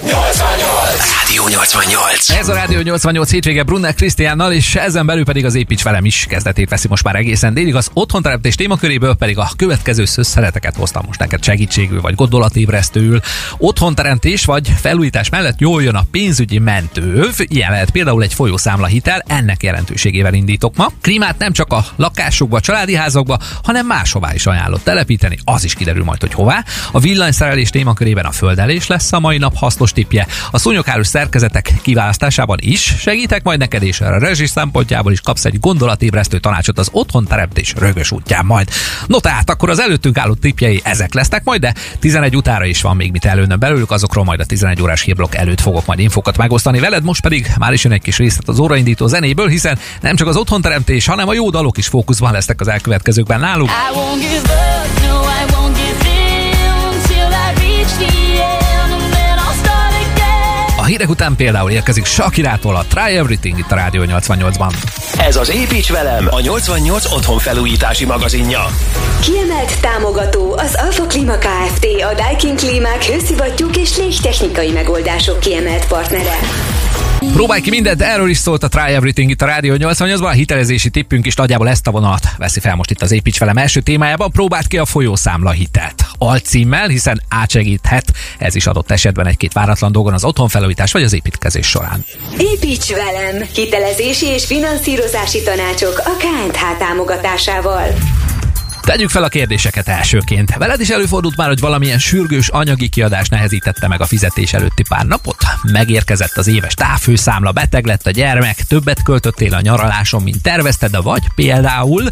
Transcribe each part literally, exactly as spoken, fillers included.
Rádió nyolcvannyolc. Ez a Rádió nyolcvannyolc hétvége Brunner Kristjánnal, és ezen belül pedig az Építs Velem is kezdetét veszi most már egészen délig. Az otthonteremtés témaköréből pedig a következő szösszeleteket hoztam most neked segítségül, vagy gondolatébresztőül. Otthonteremtés vagy felújítás mellett jól jön a pénzügyi mentőv, ilyen lehet például egy folyószámlahitel, ennek jelentőségével indítok ma. Klímát nem csak a lakásokba, a családi házakba, hanem máshová is ajánlott telepíteni, az is kiderül majd, hogy hová. A villanyszerelés témakörében a földelés lesz a mai nap hasznos tippje. A szúnyoghálós szerkezetek kiválasztásában is segítek majd neked, és a rezsi szempontjából is kapsz egy gondolatébresztő tanácsot az otthonteremtés rögös útján majd. No tehát, akkor az előttünk álló tippjei ezek lesznek majd, de tizenegy utára is van még mit előnöm belőlük, azokról majd a tizenegy órás hírblokk előtt fogok majd infokat megosztani veled, most pedig már is jön egy kis részlet az óraindító zenéből, hiszen nem csak az otthonteremtés, hanem a jó dalok is fókuszban lesznek az elkövetkezőkben nálunk. A hírek után például érkezik Shakirától a Try Everything itt a Rádió nyolcvannyolcban. Ez az Építs Velem, a nyolcvannyolc otthon felújítási magazinja. Kiemelt támogató az Alfa Klima Kft, a Daikin klímák, hőszivattyúk és légtechnikai megoldások kiemelt partnere. Próbálj ki mindent, erről is szólt a Try Everything itt a Rádió nyolcvannyolcban, a hitelezési tippünk is nagyjából ezt a vonalat veszi fel most itt az Építs Velem első témájában. Próbáld ki a folyószámla hitelt alcímmel, hiszen átsegíthet ez is adott esetben egy-két váratlan dolgon az otthonfelújítás vagy az építkezés során. Építs Velem! Hitelezési és finanszírozási tanácsok a ká té há támogatásával. Tegyük fel a kérdéseket elsőként. Veled is előfordult már, hogy valamilyen sürgős anyagi kiadás nehezítette meg a fizetés előtti pár napot? Megérkezett az éves távfőszámla, beteg lett a gyermek, többet költöttél a nyaraláson, mint tervezted, de vagy például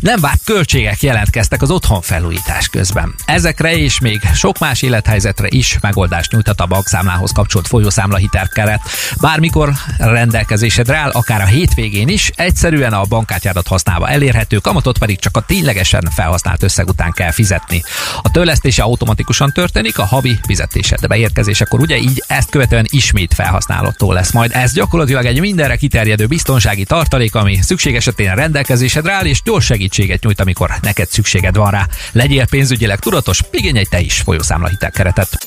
nem várt költségek jelentkeztek az otthon felújítás közben. Ezekre és még sok más élethelyzetre is megoldást nyújthat a bankszámlához kapcsolt folyószámla hitelkeret. Bármikor rendelkezésedre áll, akár a hétvégén is, egyszerűen a bankkártyádat használva elérhető, kamatot pedig csak a ténylegesen felhasznált összeg után kell fizetni. A törlesztése automatikusan történik a havi fizetésed beérkezésekor, ugye, így ezt követően ismét felhasználótól lesz majd. Ez gyakorlatilag egy mindenre kiterjedő biztonsági tartalék, ami szükség esetén rendelkezésedre áll, és gyors segítséget nyújt, amikor neked szükséged van rá. Legyél pénzügyileg tudatos, igényelj te is folyószámla hitelkeretet.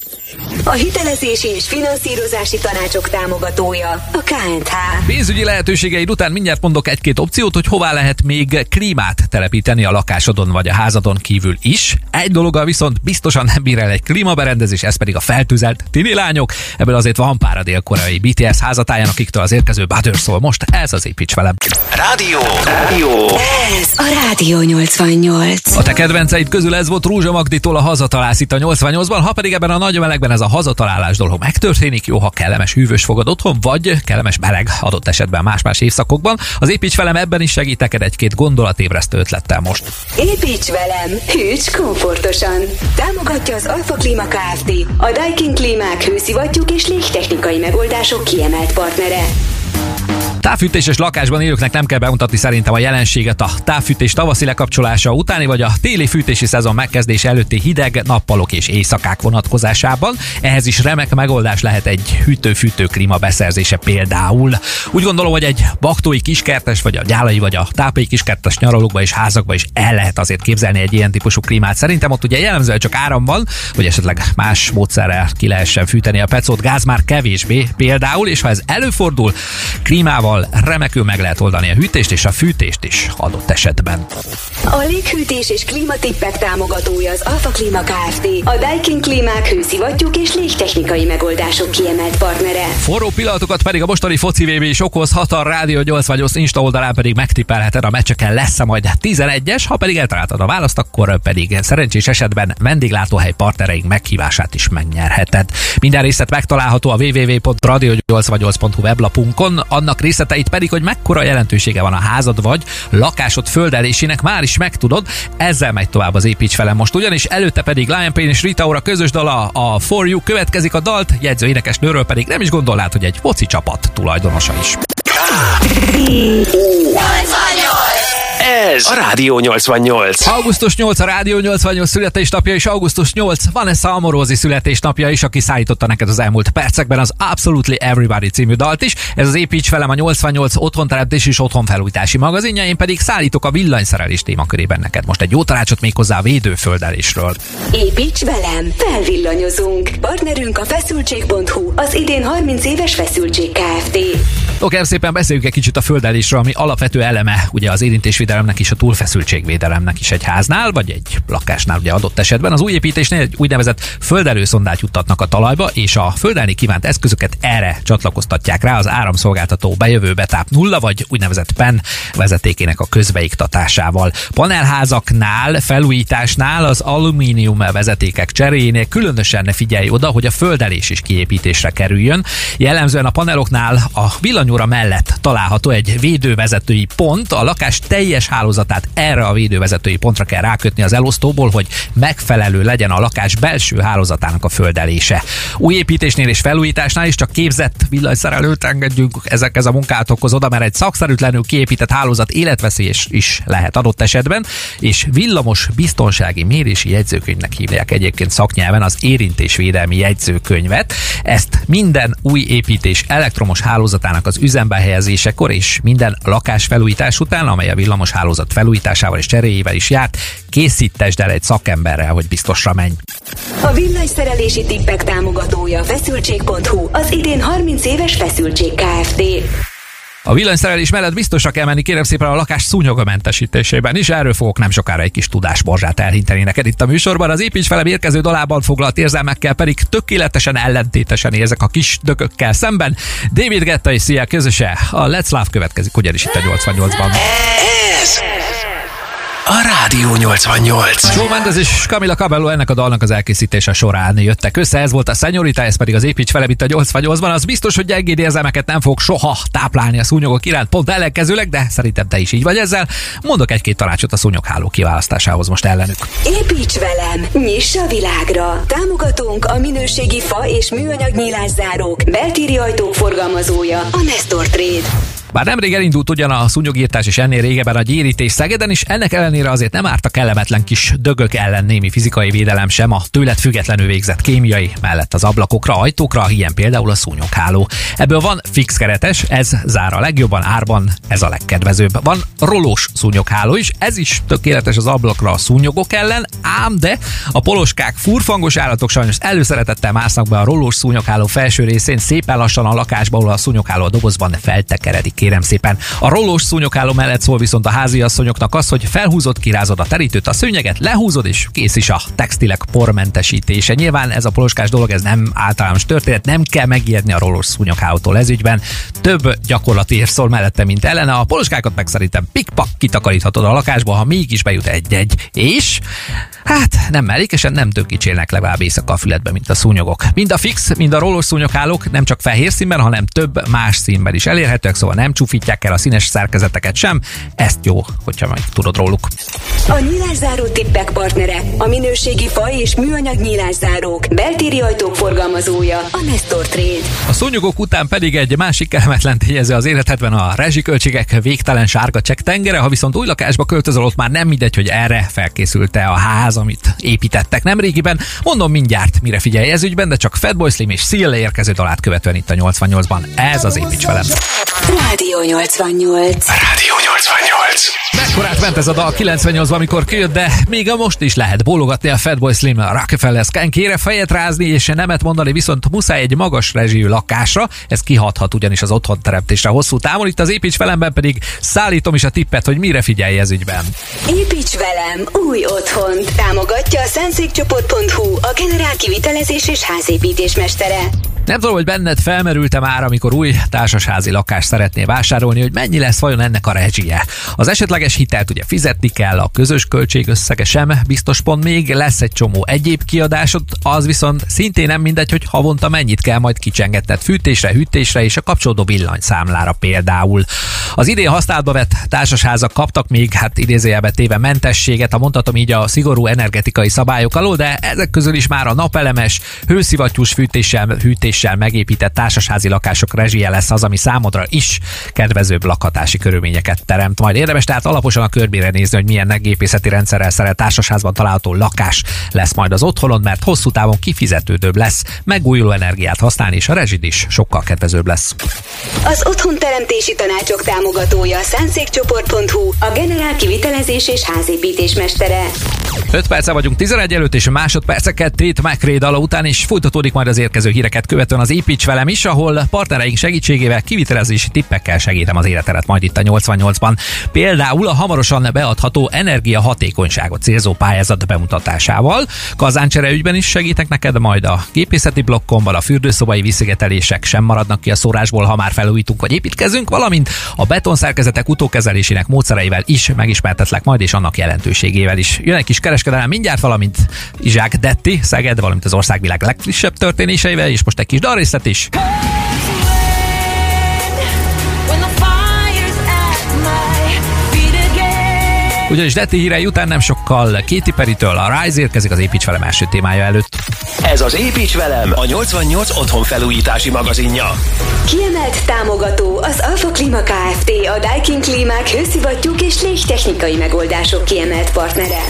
A hitelezési és finanszírozási tanácsok támogatója a ká té há. Pénzügyi lehetőségeid után mindjárt mondok egy-két opciót, hogy hová lehet még klímát telepíteni a lakásodon vagy a házadon kívül is. Egy dologgal viszont biztosan nem bír el egy klímaberendezés, ez pedig a feltűzelt tini lányok. Ebből azért van pár a dél-koreai bé té es házatáján, akiktől az érkező Butter szól most. Ez az Építs Velem. Rádió! Rádió! Ez a Rádió nyolcvannyolc. A te kedvenceid közül ez volt Rúzsa Magditól a Hazatalálsz itt a nyolcvannyolcban, ha pedig ebben a nagy melegben ez a hazatalálás dolog megtörténik, jó, ha kellemes hűvös fogad otthon, vagy kellemes meleg adott esetben más-más évszakokban. Az Építs Velem ebben is segít neked egy-két gondolatébresztő ötlettel most. Építs Velem! Hűts komfortosan! Támogatja az Alfa Klima Kft, a Daikin klímák, hőszivattyúk és légtechnikai megoldások kiemelt partnere. Távfűtéses lakásban élőknek nem kell bemutatni szerintem a jelenséget. A távfűtés tavaszi lekapcsolása utáni vagy a téli fűtési szezon megkezdése előtti hideg nappalok és éjszakák vonatkozásában. Ehhez is remek megoldás lehet egy hűtő-fűtő klíma beszerzése például. Úgy gondolom, hogy egy baktói kiskertes, vagy a gyálai, vagy a tápai kiskertes nyaralókba és házakba is el lehet azért képzelni egy ilyen típusú klímát. Szerintem ott ugye jellemzően csak áram van, vagy esetleg más módszerrel ki lehessen fűteni a pecót, gáz már kevésbé például, és ha ez előfordul, klímával remekül meg lehet oldani a hűtést és a fűtést is adott esetben. A léghűtés és klímatippek támogatója az Alfa Klima Kft, a Daikin klímák, hőszivattyúk és légtechnikai megoldások kiemelt partnere. Forró pillanatokat pedig a mostani foci vé bé is okozhat, a Rádió nyolcvannyolc Insta oldalán pedig megtippelheted a meccseken, lesz majd tizenegyes, ha pedig eltaláltad a választ, akkor pedig szerencsés esetben vendéglátóhely partnereink meghívását is megnyerheted. Minden részlet megtalálható a double-u double-u double-u pont radio nyolcvannyolc pont hu weblapunkon, annak részlet Itt pedig, hogy mekkora jelentősége van a házad vagy lakásod földelésének, már is megtudod, ezzel megy tovább az Építs Velem most, ugyanis előtte pedig Liam Payne és Rita Ora közös dala, a For You következik, a dalt jegyző énekesnőről pedig nem is gondolnád, hogy egy foci csapat tulajdonosa is. Ez a Rádió nyolcvannyolc. augusztus nyolcadika a Rádió nyolcvannyolc születésnapja, és augusztus nyolcadika Vanessa Amorosi születésnapja is, aki szállította neked az elmúlt percekben az Absolutely Everybody című dalt is. Ez az Építs Velem, a nyolcvannyolc otthonteremtés és otthonfelújítási magazinja, én pedig szállítok a villanyszerelés témakörében neked most egy jó tanácsot, méghozzá a védőföldelésről. Építs Velem, felvillanyozunk. Partnerünk a feszültség pont hú, az idén harminc éves Feszültség Kft. Oké, szépen beszéljünk egy kicsit a földelésről, ami alapvető eleme ugye az érintésvédelemnek és a túlfeszültségvédelemnek is egy háznál, vagy egy lakásnál ugye adott esetben. Az új építésnél egy úgynevezett földelőszondát juttatnak a talajba, és a földelni kívánt eszközöket erre csatlakoztatják rá az áramszolgáltató bejövő betáp nulla, vagy úgynevezett pen vezetékének a közbeiktatásával. Panelházaknál, felújításnál az alumínium vezetékek cseréjénél különösen ne figyelj oda, hogy a földelés is kiépítésre kerüljön. Jellemzően a paneloknál a villanyóra mellett található egy védővezetői pont, a lakás teljes hálózatát erre a védővezetői pontra kell rákötni az elosztóból, hogy megfelelő legyen a lakás belső hálózatának a földelése. Új építésnél és felújításnál is csak képzett villanyszerelőt engedjünk ezekhez a munkátokhoz oda, mert egy szakszerűtlenül kiépített hálózat életveszélyes is lehet adott esetben, és villamos biztonsági mérési jegyzőkönyvnek hívják egyébként szaknyelven az érintésvédelmi jegyzőkönyvet. Ezt minden új építés elektromos hálózatának az üzembe helyezésekor és minden lakásfelújítás után, amely a villamos hálózat felújításával és cseréjével is járt, készítesd el egy szakemberrel, hogy biztosra menj. A villanyszerelési tippek támogatója feszültség pont hú, az idén harminc éves Feszültség Kft. A villanyszerelés mellett biztosra kell menni, kérem szépen, a lakás szúnyogamentesítésében is. Erről fogok nem sokára egy kis tudásborzsát elhinteni neked itt a műsorban. Az Építs Velem érkező dalában foglalt érzelmekkel pedig tökéletesen ellentétesen érzek a kis dökökkel szemben. David Guetta és Seal közöse, a Let's Love következik ugyanis itt a nyolcvannyolcban. Ez a Rádió nyolcvannyolc. Jó, Mendez és Camilla Cabello ennek a dalnak az elkészítése során jöttek össze. Ez volt a Señorita, ez pedig az Építs Velem itt a nyolcvannyolcban. Az biztos, hogy gyengéd érzelmeket nem fog soha táplálni a szúnyogok iránt, pont ellenkezőleg, de szerintem te is így vagy ezzel. Mondok egy-két tanácsot a szúnyogháló kiválasztásához most ellenük. Építs Velem, nyiss a világra! Támogatónk a minőségi fa és műanyag nyílászárók, beltéri ajtók forgalmazója, a Nestor Trade. Bár nemrég elindult ugyan a szúnyogírtás, és ennél régebben a gyérítés Szegeden is, ennek ellenére azért nem árt a kellemetlen kis dögök ellen némi fizikai védelem sem a tőled függetlenül végzett kémiai mellett az ablakokra, ajtókra, ilyen például a szúnyogháló. Ebből van fix keretes, ez zár a legjobban, árban ez a legkedvezőbb. Van rolós szúnyogháló is, ez is tökéletes az ablakra, a szúnyogok ellen, ám de a poloskák, furfangos állatok sajnos előszeretettel másznak be a rolós szúnyogháló felső részén, szépen lassan a lakásba, ahol a szúnyogháló a dobozban feltekeredik. Kérem szépen. A rollós szúnyogháló mellett szól viszont a háziasszonyoknak az, hogy felhúzod, kirázod a terítőt, a szőnyeget, lehúzod, és kész is a textilek pormentesítése. Nyilván ez a poloskás dolog, ez nem általános történet, nem kell megijedni a rollós szúnyoghálótól ez ügyben. Több gyakorlati ér szól mellette, mint ellene. A poloskákat meg szerintem pikpak kitakaríthatod a lakásba, ha mégis bejut egy-egy. És hát nem mellékesen nem tökicsélnek legalább éjszaka a fületbe, mint a szúnyogok. Mind a fix, mind a rollós szúnyoghálók nem csak fehér színben, hanem több más színben is elérhetőek, szóval nem csúfítják el a színes szerkezeteket sem. Ezt jó, hogyha meg tudod róluk. A nyílászárók tippek partnere, a minőségi fa és műanyag nyílászárók, beltéri ajtók forgalmazója, a Nestor Trade. A szúnyogok után pedig egy másik kellemetlen tényező az életedben a rezsiköltségek végtelen sárga csekk tengere. Ha viszont új lakásba költözöl, ott már nem mindegy, hogy erre felkészült-e a ház, amit építettek nemrégiben. Mondom mindjárt, mire figyelj ez ügyben, de csak Fatboy Slim és Seal érkező dalát követően itt a nyolcvannyolcban. Ez az Építs Velem. Rádió nyolcvannyolc. Rádió nyolcvannyolc. Mekkorát ment ez a dal kilencvennyolcban, amikor kijött, de még a most is lehet bólogatni a Fatboy Slim a Rockefeller szkenkére, fejet rázni és nemet mondani, viszont muszáj egy magas rezsijű lakásra, ez kihathat ugyanis az otthonteremtésre hosszú távon. Itt az Építs Velemben pedig szállítom is a tippet, hogy mire figyelj ez ügyben. Építs Velem, új otthont! Támogatja a szentszékcsoport pont hú, a generál kivitelezés és házépítés mestere. Nem tudom, hogy benned felmerült-e már, amikor új társasházi lakást szeretnél vásárolni, hogy mennyi lesz vajon ennek a rezsije. Az esetleges hitelt ugye fizetni kell, a közös költségösszege sem biztos pont még, lesz egy csomó egyéb kiadásod, az viszont szintén nem mindegy, hogy havonta mennyit kell majd kicsengetned fűtésre, hűtésre és a kapcsolódó villanyszámlára például. Az idén használatba vett társasházak kaptak még, hát idézőjelbe téve mentességet, ha mondhatom így, a szigorú energetikai szabályok alól, de ezek közül is már a napelemes, hőszivattyús fűtéssel, hűtés építéssel megépített társasházi lakások rezsije lesz az, ami számodra is kedvezőbb lakhatási körülményeket teremt. Majd érdemes tehát alaposan a körbére nézni, hogy milyen gépészeti rendszerrel szerelt társasházban található lakás lesz majd az otthonod, mert hosszú távon kifizetődőbb lesz megújuló energiát használni, és a rezsid is sokkal kedvezőbb lesz. Az otthonteremtési tanácsok támogatója a szentszékcsoport pont hu, a generál kivitelezés és házépítés mestere. öt perccel vagyunk tizenegy előtt, és másodperceket tét McRae dala után is folytatódik majd az érkező híreket követően az Építs Velem is, ahol partnereink segítségével kivitelezési tippekkel segítem az életedet majd itt a nyolcvannyolcban. Például a hamarosan beadható energiahatékonyságot célzó pályázat bemutatásával, kazáncsere ügyben is segítek neked, majd a gépészeti blokkomban a fürdőszobai visszigetelések sem maradnak ki a szórásból, ha már felújítunk vagy építkezünk, valamint a betonszerkezetek utókezelésének módszereivel is megismertetlek majd, és annak jelentőségével is. Jön egy kis kereskedelem mindjárt, valamint Izsák Detti, Szeged, valamint az országvilág legfrissebb történéseivel, és most egy kis dalrészlet is. Ugyanis Detti hírei után nem sokkal Kéti Peritől a Rise érkezik az Építs Velem első témája előtt. Ez az Építs Velem, a nyolcvannyolc otthonfelújítási magazinja. Kiemelt támogató az Alfa Klima Kft, a Daikin klímák, hőszivattyúk és légtechnikai megoldások kiemelt partnere.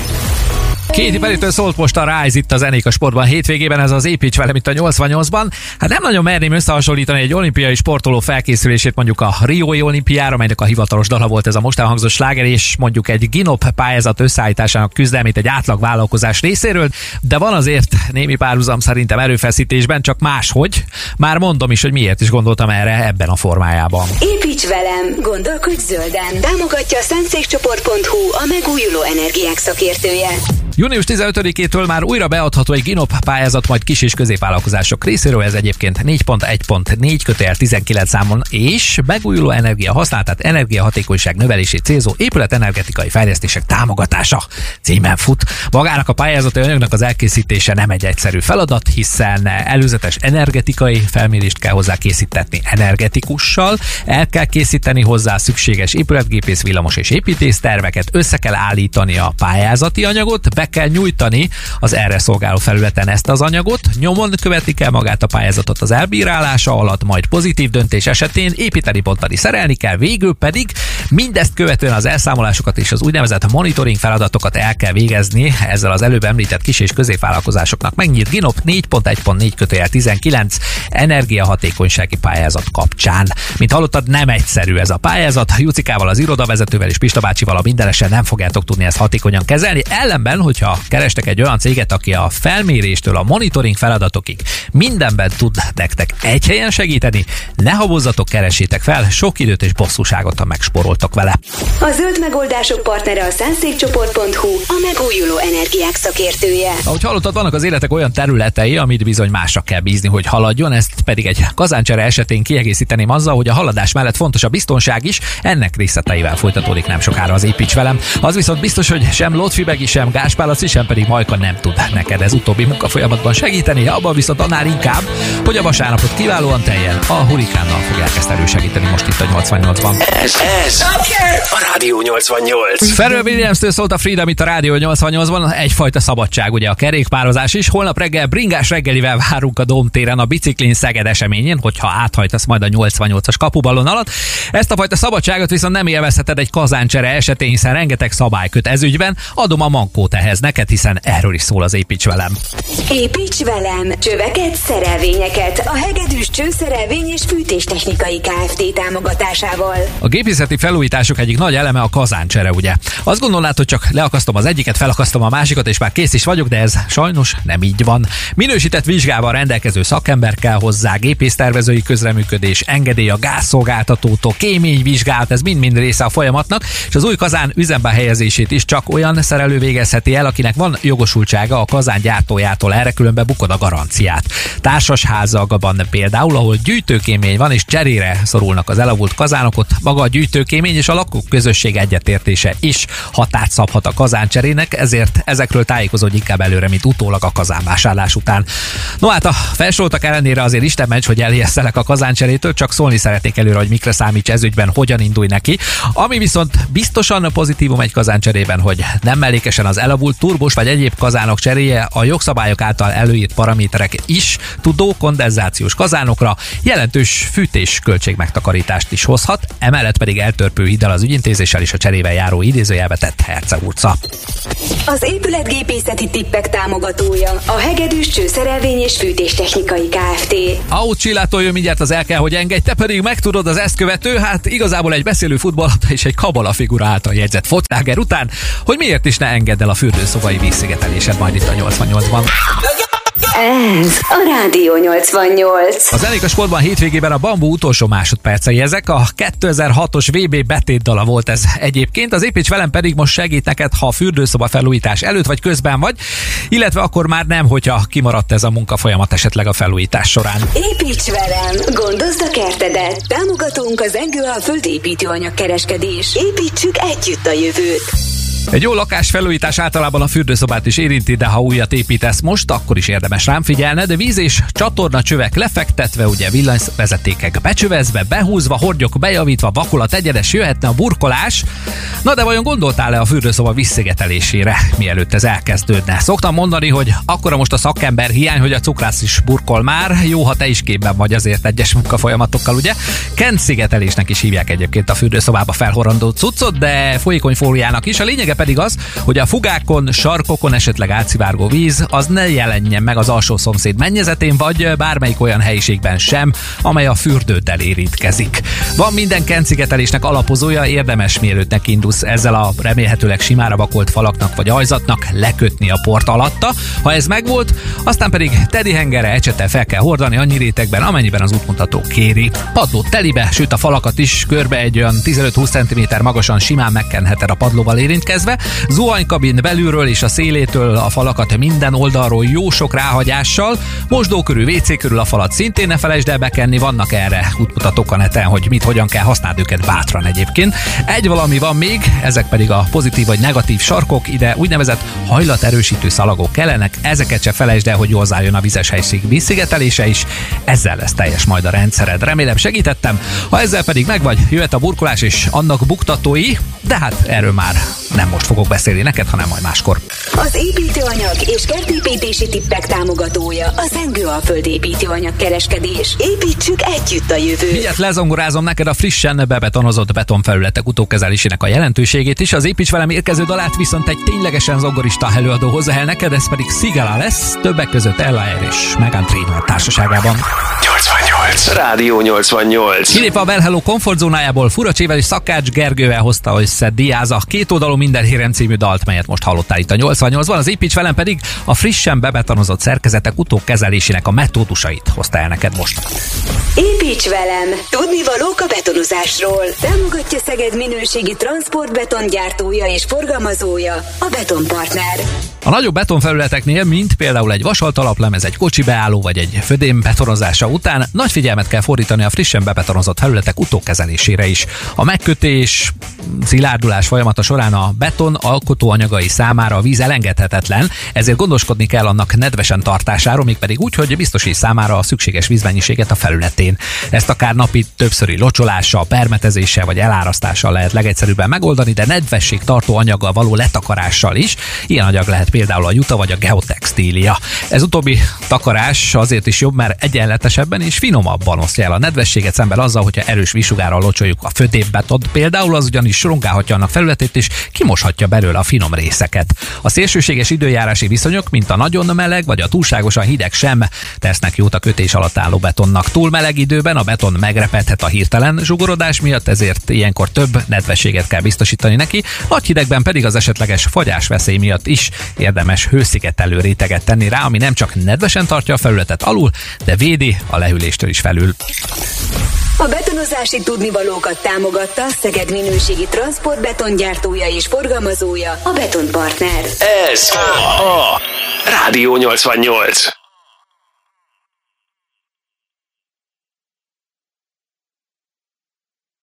Kéti Peritől szólt most a Rise itt a Zenék a Sportban hétvégében, ez az Építs Velem itt a nyolcvannyolcban. Hát nem nagyon merném összehasonlítani egy olimpiai sportoló felkészülését mondjuk a riói olimpiára, melynek a hivatalos dala volt ez a mostán hangzó sláger, és mondjuk egy GINOP pályázat összeállításának küzdelmét egy átlag vállalkozás részéről, de van azért némi párhuzam szerintem erőfeszítésben, csak máshogy. Már mondom is, hogy miért is gondoltam erre ebben a formájában. Építs Velem, gondolkodj zölden. Támogatja a szentszékcsoport pont hu, a megújuló energiák szakértője. június tizenötödikétől már újra beadható egy GINOP pályázat majd kis- és középvállalkozások részéről, ez egyébként négy pont egy pont négy kötőjel tizenkilenc számon, és megújuló energia használatát, energiahatékonyság növelését célzó épületenergetikai fejlesztések támogatása címen fut. Magának a pályázati anyagnak az elkészítése nem egy egyszerű feladat, hiszen előzetes energetikai felmérést kell hozzá készíteni energetikussal, el kell készíteni hozzá szükséges épületgépész, villamos és építész terveket, össze kell állítani a pályázati anyagot, be kell nyújtani az erre szolgáló felületen ezt az anyagot, nyomon követni kell magát a pályázatot az elbírálása alatt, majd pozitív döntés esetén építeni, bontani, szerelni kell, végül pedig mindezt követően az elszámolásokat és az úgynevezett monitoring feladatokat el kell végezni ezzel az előbb említett kis- és középvállalkozásoknak megnyit GINOP négy pont egy pont négy kötőjel tizenkilenc energiahatékonysági pályázat kapcsán. Mint hallottad, nem egyszerű ez a pályázat. Jucikával, az irodavezetővel és Pista bácsival a mindenesen nem fogjátok tudni ezt hatékonyan kezelni, ellenben, hogyha kerestek egy olyan céget, aki a felméréstől a monitoring feladatokig mindenben tud nektek egy helyen segíteni, ne habozzatok, keresétek fel, sok időt és bosszúságot, ha megsporoltok vele. A zöld megoldások partnere a szentszékcsoport pont hu, a megújuló energiák szakértője. Ahogy hallottad, vannak az életek olyan területei, amit bizony másra kell bízni, hogy haladjon, ezt pedig egy kazáncsere esetén kiegészíteném azzal, hogy a haladás mellett fontos a biztonság is, ennek részleteivel folytatódik nem sokára az Építs Velem. Az viszont biztos, hogy sem Lotfibegi, sem Gás Pálasz, sem pedig Majka nem tud neked ez utóbbi munkafolyamatban segíteni, abban viszont annál inkább, hogy a vasárnapot kiválóan teljen a hurikánnal fogják ezt elősegíteni most itt a nyolcvannyolcban. Ez, ez a Rádió nyolcvannyolc. Ferő Williamstől szólt a Freedom itt a Rádió nyolcvannyolcban, egyfajta szabadság ugye a kerékpározás is. Holnap reggel bringás reggelivel várunk a Dóm téren a biciklin Szeged eseményén, hogyha áthajtasz majd a nyolcvannyolcas kapuballon alatt. Ezt a fajta szabadságot viszont nem élvezheted egy kazáncsere esetén, hiszen rengeteg szabály köt ez ügyben. Adom a mankót ehhez neked, hiszen erről is szól az Építs Velem. Építs Velem, csöveket, szerelvényeket, a Hegedűs Csőszerelvény és Fűtéstechnikai Kft. Támogatásával. A gépészeti felújítások egyik nagy eleme a kazáncsere, ugye? Azt gondolnád, hogy csak leakasztom az egyiket, felakasztom a másikat, és már kész is vagyok, de ez sajnos nem így van. Minősített vizsgával rendelkező szakember kell hozzá, gépésztervezői közreműködés, engedély a gázszolgáltatótól, kéményvizsgálat, ez mind-mind része a folyamatnak, és az új kazán üzembe helyezését is csak olyan szerelő végezheti el, akinek van jogosultsága a kazán gyártójától, erre különben bukod a garanciát. Társasházakban például, ahol gyűjtőkémény van és cserére szorulnak az elavult kazánok, ott maga a gyűjtőkémény közvélemény és a lakóközösség egyetértése is határt szabhat a kazáncserének, ezért ezekről tájékozódj inkább előre, mint utólag a kazánvásárlás után. No hát a felsoroltak ellenére azért Isten ments, hogy elhijesszelek a kazáncserétől, csak szólni szeretnék előre, hogy mikre számíts ez ügyben, hogyan indulj neki. Ami viszont biztosan pozitívum egy kazáncserében, hogy nem mellékesen az elavult turbos vagy egyéb kazánok cseréje a jogszabályok által előírt paraméterek is tudó kondenzációs kazánokra jelentős fűtés költség megtakarítást is hozhat, emellett pedig eltörpő hidal az ügyintézéssel és a cserével járó idézőjelbe tett herceg utca. Az épületgépészeti tippek támogatója a Hegedűs Csőszerelvény és Fűtéstechnikai Kft. Ahogy Csillától jön mindjárt az El kell, hogy engedj, te pedig megtudod az ezt követő, hát igazából egy beszélő futballata és egy kabala figura által jegyzett focláger után, hogy miért is ne engedd el a fürdőszobai vízszigetelésed majd itt a nyolcvannyolcban. Ez a Rádió nyolcvannyolc. A zenék a sportban hétvégében a Bambú utolsó másodpercei ezek. A kétezer-hatos vé bé betétdala volt ez egyébként. Az Építs Velem pedig most segít neked, ha a fürdőszoba felújítás előtt vagy közben vagy, illetve akkor már nem, hogyha kimaradt ez a munkafolyamat esetleg a felújítás során. Építs Velem! Gondozd a kertedet! Támogatunk az Engő-Alföld építőanyagkereskedés. Építsük együtt a jövőt! Egy jó lakásfelújítás általában a fürdőszobát is érinti, de ha újat építesz most, akkor is érdemes rám figyelned. Víz és csatorna csövek lefektetve, ugye villanyvezetékek becsövezve, behúzva, hordyok bejavítva, vakulat egyenes, jöhetne a burkolás. Na de vajon gondoltál-e a fürdőszoba vízszigetelésére, mielőtt ez elkezdődne? Szoktam mondani, hogy akkora most a szakember hiány, hogy a cukrász is burkol már. Jó, ha te is képben vagy azért egyes munkafolyamatokkal, ugye? Kent szigetelésnek is hívják egyébként a fürdőszobába felhorrandó cuccot, de folyékony fóliának is. A lényeg pedig az, hogy a fogákon, sarkokon esetleg átszivárgó víz, az ne jelenjen meg az alsó szomszéd mennyezetén, vagy bármelyik olyan helyiségben sem, amely a fürdőtel érintkezik. Van minden kentszigetelésnek alapozója, érdemes mielőtt neki indulsz ezzel a remélhetőleg simára vakolt falaknak vagy ajzatnak lekötni a port alatta. Ha ez megvolt, aztán pedig teddy hengerre, ecsettel fel kell hordani annyi rétegben, amennyiben az útmutató kéri. Padlót telibe, sőt a falakat is körbe egy olyan tizenöt-húsz centiméter magasan simán megkenheted a padlóval érintkezni. Zuhanykabin belülről és a szélétől a falakat minden oldalról jó sok ráhagyással, mosdó körül, vé cé körül a falat szintén ne felejtsd el bekenni, vannak erre útmutatók a neten, hogy mit, hogyan kell, használd őket bátran egyébként. Egy valami van még, ezek pedig a pozitív vagy negatív sarkok, ide úgynevezett hajlaterősítő szalagok kellenek, ezeket se felejtsd el, hogy hozzájön a vizes helység vízszigetelése is, ezzel lesz teljes majd a rendszered. Remélem segítettem, ha ezzel pedig megvagy, jöhet a burkolás és annak buktatói, de hát erről már nem most fogok beszélni neked, hanem majd máskor. Az építőanyag és kertépítési tippek támogatója a Zengő-Alföld építőanyagkereskedés. Építsük együtt a jövőt. Mindjárt lezongorázom neked a frissen bebetonozott betonfelületek utókezelésének a jelentőségét is. Az Építs Velem érkező dalát viszont egy ténylegesen zongorista előadó hozzá el neked, ez pedig Szigala lesz, többek között el á er és Meghan Trainor társaságában. nyolcvannyolc. Rádió nyolcvannyolc. Kilépve a Well Hello komfortzónájából, Furacsével és Szakács Gergővel hozta össze Diáza két oldalú Minden hírem című dalt, melyet most hallottál itt a nyolcvannyolcban. Az Építs Velem pedig a frissen bebetonozott szerkezetek utókezelésének a metódusait hozta el neked most. Építs Velem! Tudnivalók a betonozásról. Támogatja Szeged minőségi transportbeton gyártója és forgalmazója, a Betonpartner. A nagyobb betonfelületeknél, mint például egy vasaltalaplemez, egy kocsi beálló vagy egy födém betonozása után nagy figyelmet kell fordítani a frissen bebetonozott felületek utókezelésére is. A megkötés, szilárdulás folyamata során a beton alkotóanyagai számára a víz elengedhetetlen, ezért gondoskodni kell annak nedvesen tartásáról, mégpedig úgy, hogy biztosít számára a szükséges vízmennyiséget a felületén. Ezt akár napi többszöri locsolással, permetezéssel vagy elárasztással lehet legegyszerűbben megoldani, de nedvesség tartó anyaggal való letakarással is. Ilyen anyag lehet például a juta vagy a geotextília. Ez utóbbi takarás azért is jobb, mert egyenletesebben és finomabban osztja el a nedvességet szemben azzal, hogyha erős vízsugárral locsoljuk a födébbetont, például az ugyanis rongálhatja annak felületét és kimoshatja belőle a finom részeket. A szélsőséges időjárási viszonyok, mint a nagyon meleg vagy a túlságosan hideg sem tesznek jót a kötés alatt álló betonnak. Túl meleg időben a beton megrepedhet a hirtelen zsugorodás miatt, ezért ilyenkor több nedvességet kell biztosítani neki, nagy hidegben pedig az esetleges fagyásveszély miatt is érdemes hőszigetelő réteget tenni rá, ami nem csak nedvesen tartja a felületet alul, de védi a lehűléstől is felül. A betonozási tudnivalókat támogatta Szeged minőségi transportbetongyártója és forgalmazója, a Betonpartner. Ez a Rádió nyolcvannyolc.